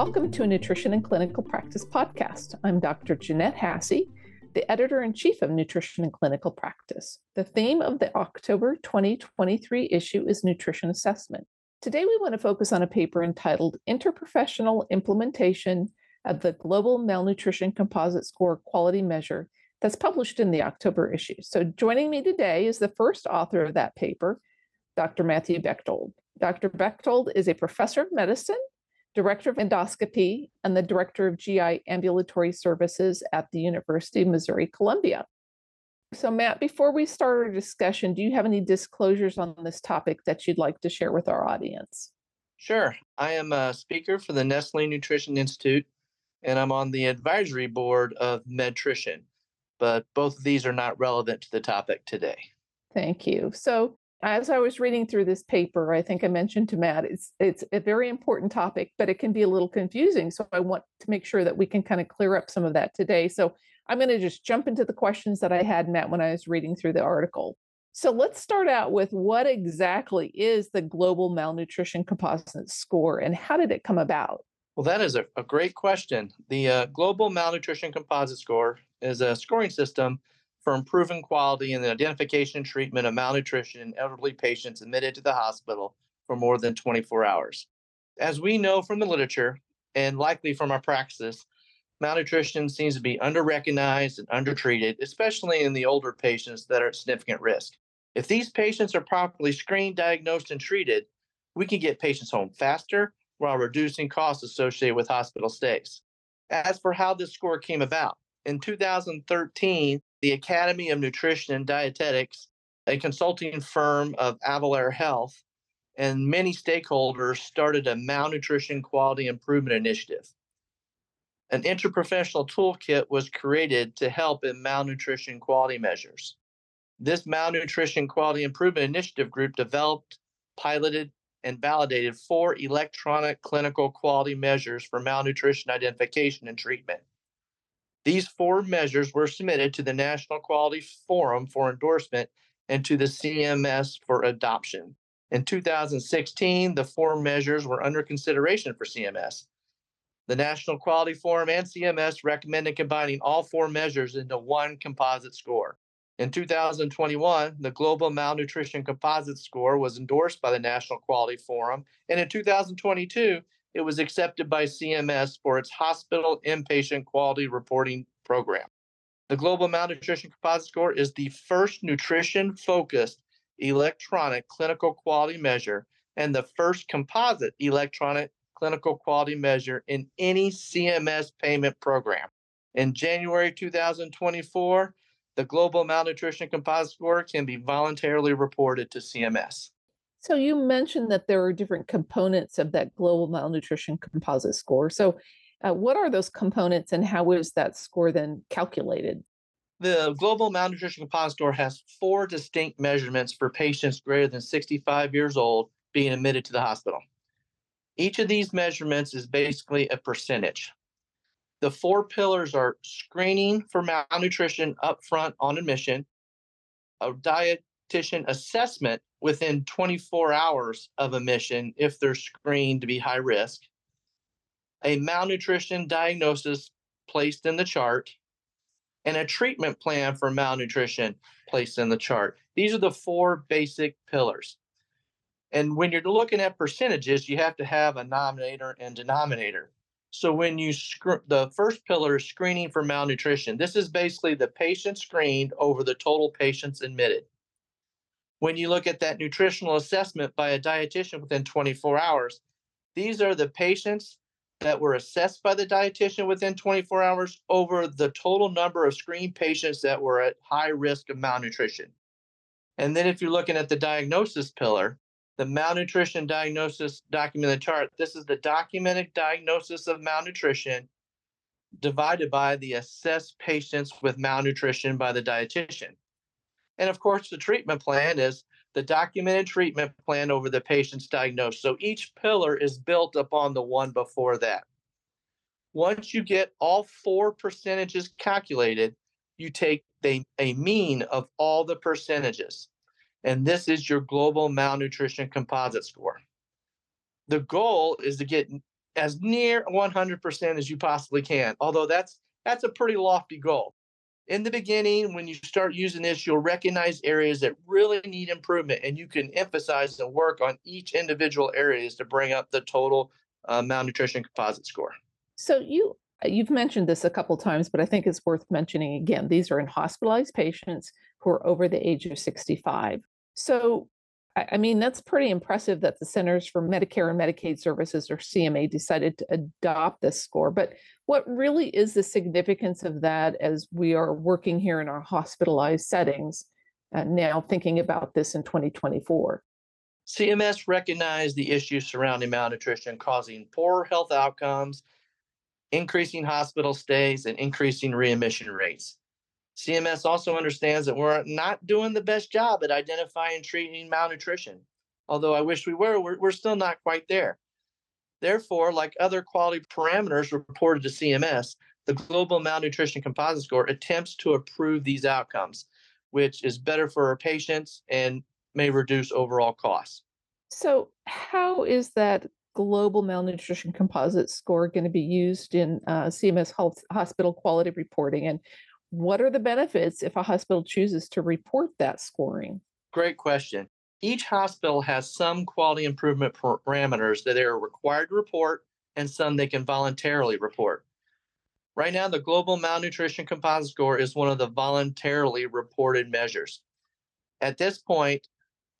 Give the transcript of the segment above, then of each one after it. Welcome to a Nutrition in Clinical Practice podcast. I'm Dr. Jeanette Hasse, the Editor-in-Chief of Nutrition in Clinical Practice. The theme of the October 2023 issue is nutrition assessment. Today, we want to focus on a paper entitled Interprofessional Implementation of the Global Malnutrition Composite Score Quality Measure that's published in the October issue. So joining me today is the first author of that paper, Dr. Matthew Bechtold. Dr. Bechtold is a professor of medicine, Director of Endoscopy, and the Director of GI Ambulatory Services at the University of Missouri-Columbia. So Matt, before we start our discussion, do you have any disclosures on this topic that you'd like to share with our audience? Sure. I am a speaker for the Nestle Nutrition Institute, and I'm on the advisory board of Medtrition, but both of these are not relevant to the topic today. Thank you. So as I was reading through this paper, I think I mentioned to Matt, it's a very important topic, but it can be a little confusing. So I want to make sure that we can kind of clear up some of that today. So I'm going to just jump into the questions that I had, Matt, when I was reading through the article. So let's start out with what exactly is the Global Malnutrition Composite Score and how did it come about? Well, that is a great question. The Global Malnutrition Composite Score is a scoring system for improving quality in the identification and treatment of malnutrition in elderly patients admitted to the hospital for more than 24 hours. As we know from the literature, and likely from our practices, malnutrition seems to be underrecognized and undertreated, especially in the older patients that are at significant risk. If these patients are properly screened, diagnosed, and treated, we can get patients home faster while reducing costs associated with hospital stays. As for how this score came about, in 2013, the Academy of Nutrition and Dietetics, a consulting firm of Avalere Health, and many stakeholders started a Malnutrition Quality Improvement Initiative. An interprofessional toolkit was created to help in malnutrition quality measures. This Malnutrition Quality Improvement Initiative group developed, piloted, and validated 4 electronic clinical quality measures for malnutrition identification and treatment. These 4 measures were submitted to the National Quality Forum for endorsement and to the CMS for adoption. In 2016, the 4 measures were under consideration for CMS. The National Quality Forum and CMS recommended combining all 4 measures into one composite score. In 2021, the Global Malnutrition Composite Score was endorsed by the National Quality Forum, and in 2022, it was accepted by CMS for its hospital inpatient quality reporting program. The Global Malnutrition Composite Score is the first nutrition-focused electronic clinical quality measure and the first composite electronic clinical quality measure in any CMS payment program. In January 2024, the Global Malnutrition Composite Score can be voluntarily reported to CMS. So you mentioned that there are different components of that Global Malnutrition Composite Score. So what are those components and how is that score then calculated? The Global Malnutrition Composite Score has 4 distinct measurements for patients greater than 65 years old being admitted to the hospital. Each of these measurements is basically a percentage. The 4 pillars are screening for malnutrition upfront on admission, a dietitian assessment within 24 hours of admission if they're screened to be high risk, a malnutrition diagnosis placed in the chart, and a treatment plan for malnutrition placed in the chart. These are the 4 basic pillars. And when you're looking at percentages, you have to have a numerator and denominator. So when you the first pillar is screening for malnutrition. This is basically the patient screened over the total patients admitted. When you look at that nutritional assessment by a dietitian within 24 hours, these are the patients that were assessed by the dietitian within 24 hours over the total number of screened patients that were at high risk of malnutrition. And then if you're looking at the diagnosis pillar, the malnutrition diagnosis documented chart, this is the documented diagnosis of malnutrition divided by the assessed patients with malnutrition by the dietitian. And of course, the treatment plan is the documented treatment plan over the patient's diagnosis. So each pillar is built upon the one before that. Once you get all 4 percentages calculated, you take a mean of all the percentages. And this is your Global Malnutrition Composite Score. The goal is to get as near 100% as you possibly can, although that's a pretty lofty goal. In the beginning, when you start using this, you'll recognize areas that really need improvement, and you can emphasize and work on each individual areas to bring up the total malnutrition composite score. So you've mentioned this a couple times, but I think it's worth mentioning again. These are in hospitalized patients who are over the age of 65. So, I mean, that's pretty impressive that the Centers for Medicare and Medicaid Services, or CMS, decided to adopt this score. But what really is the significance of that as we are working here in our hospitalized settings now, thinking about this in 2024? CMS recognized the issues surrounding malnutrition causing poor health outcomes, increasing hospital stays, and increasing readmission rates. CMS also understands that we're not doing the best job at identifying and treating malnutrition. Although I wish we were, we're still not quite there. Therefore, like other quality parameters reported to CMS, the Global Malnutrition Composite Score attempts to improve these outcomes, which is better for our patients and may reduce overall costs. So how is that Global Malnutrition Composite Score going to be used in CMS health hospital quality reporting? And what are the benefits if a hospital chooses to report that scoring? Great question. Each hospital has some quality improvement parameters that they are required to report and some they can voluntarily report. Right now, the Global Malnutrition Composite Score is one of the voluntarily reported measures. At this point,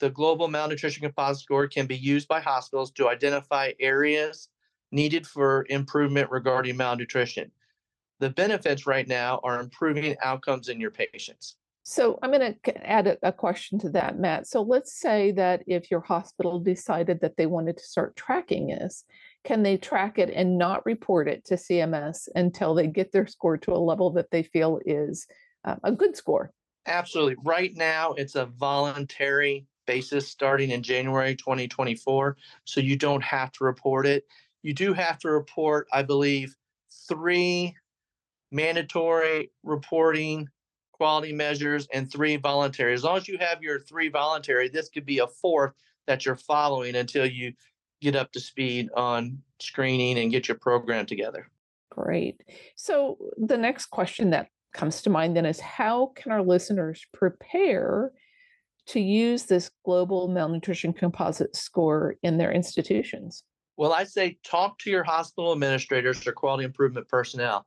the Global Malnutrition Composite Score can be used by hospitals to identify areas needed for improvement regarding malnutrition. The benefits right now are improving outcomes in your patients. So I'm going to add a question to that, Matt. So let's say that if your hospital decided that they wanted to start tracking this, can they track it and not report it to CMS until they get their score to a level that they feel is a good score? Absolutely. Right now, it's a voluntary basis starting in January 2024, so you don't have to report it. You do have to report, I believe, 3 mandatory reporting quality measures and 3 voluntary. As long as you have your 3 voluntary, this could be a 4th that you're following until you get up to speed on screening and get your program together. Great. So the next question that comes to mind then is, how can our listeners prepare to use this Global Malnutrition Composite Score in their institutions? Well, I say talk to your hospital administrators or quality improvement personnel.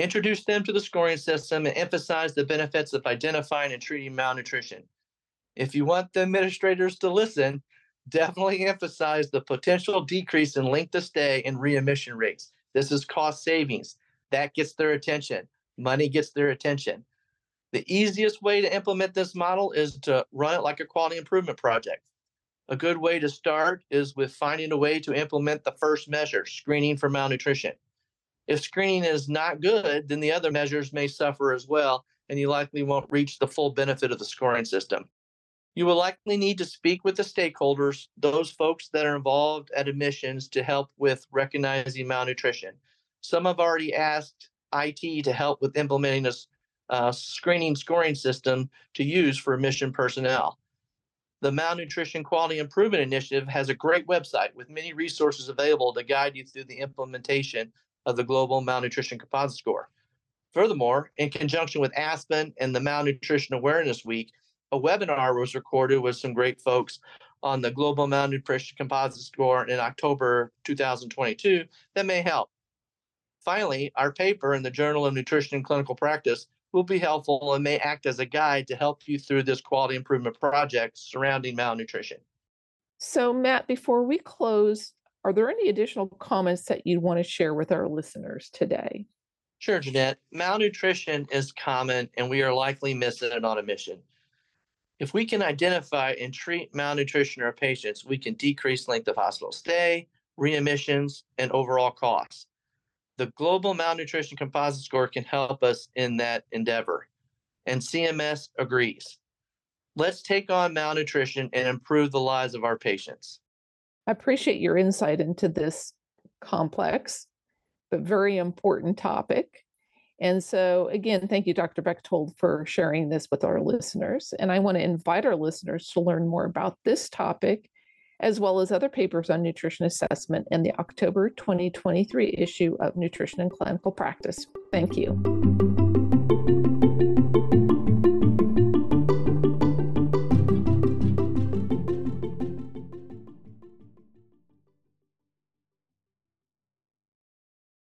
Introduce them to the scoring system and emphasize the benefits of identifying and treating malnutrition. If you want the administrators to listen, definitely emphasize the potential decrease in length of stay and readmission rates. This is cost savings. That gets their attention. Money gets their attention. The easiest way to implement this model is to run it like a quality improvement project. A good way to start is with finding a way to implement the first measure, screening for malnutrition. If screening is not good, then the other measures may suffer as well, and you likely won't reach the full benefit of the scoring system. You will likely need to speak with the stakeholders, those folks that are involved at admissions, to help with recognizing malnutrition. Some have already asked IT to help with implementing a screening scoring system to use for admission personnel. The Malnutrition Quality Improvement Initiative has a great website with many resources available to guide you through the implementation of the Global Malnutrition Composite Score. Furthermore, in conjunction with Aspen and the Malnutrition Awareness Week, a webinar was recorded with some great folks on the Global Malnutrition Composite Score in October 2022 that may help. Finally, our paper in the Journal of Nutrition and Clinical Practice will be helpful and may act as a guide to help you through this quality improvement project surrounding malnutrition. So, Matt, before we close, are there any additional comments that you want to share with our listeners today? Sure, Jeanette. Malnutrition is common, and we are likely missing it on admission. If we can identify and treat malnutrition in our patients, we can decrease length of hospital stay, readmissions, and overall costs. The Global Malnutrition Composite Score can help us in that endeavor, and CMS agrees. Let's take on malnutrition and improve the lives of our patients. I appreciate your insight into this complex, but very important topic. And so again, thank you, Dr. Bechtold, for sharing this with our listeners. And I want to invite our listeners to learn more about this topic as well as other papers on nutrition assessment in the October 2023 issue of Nutrition in Clinical Practice. Thank you.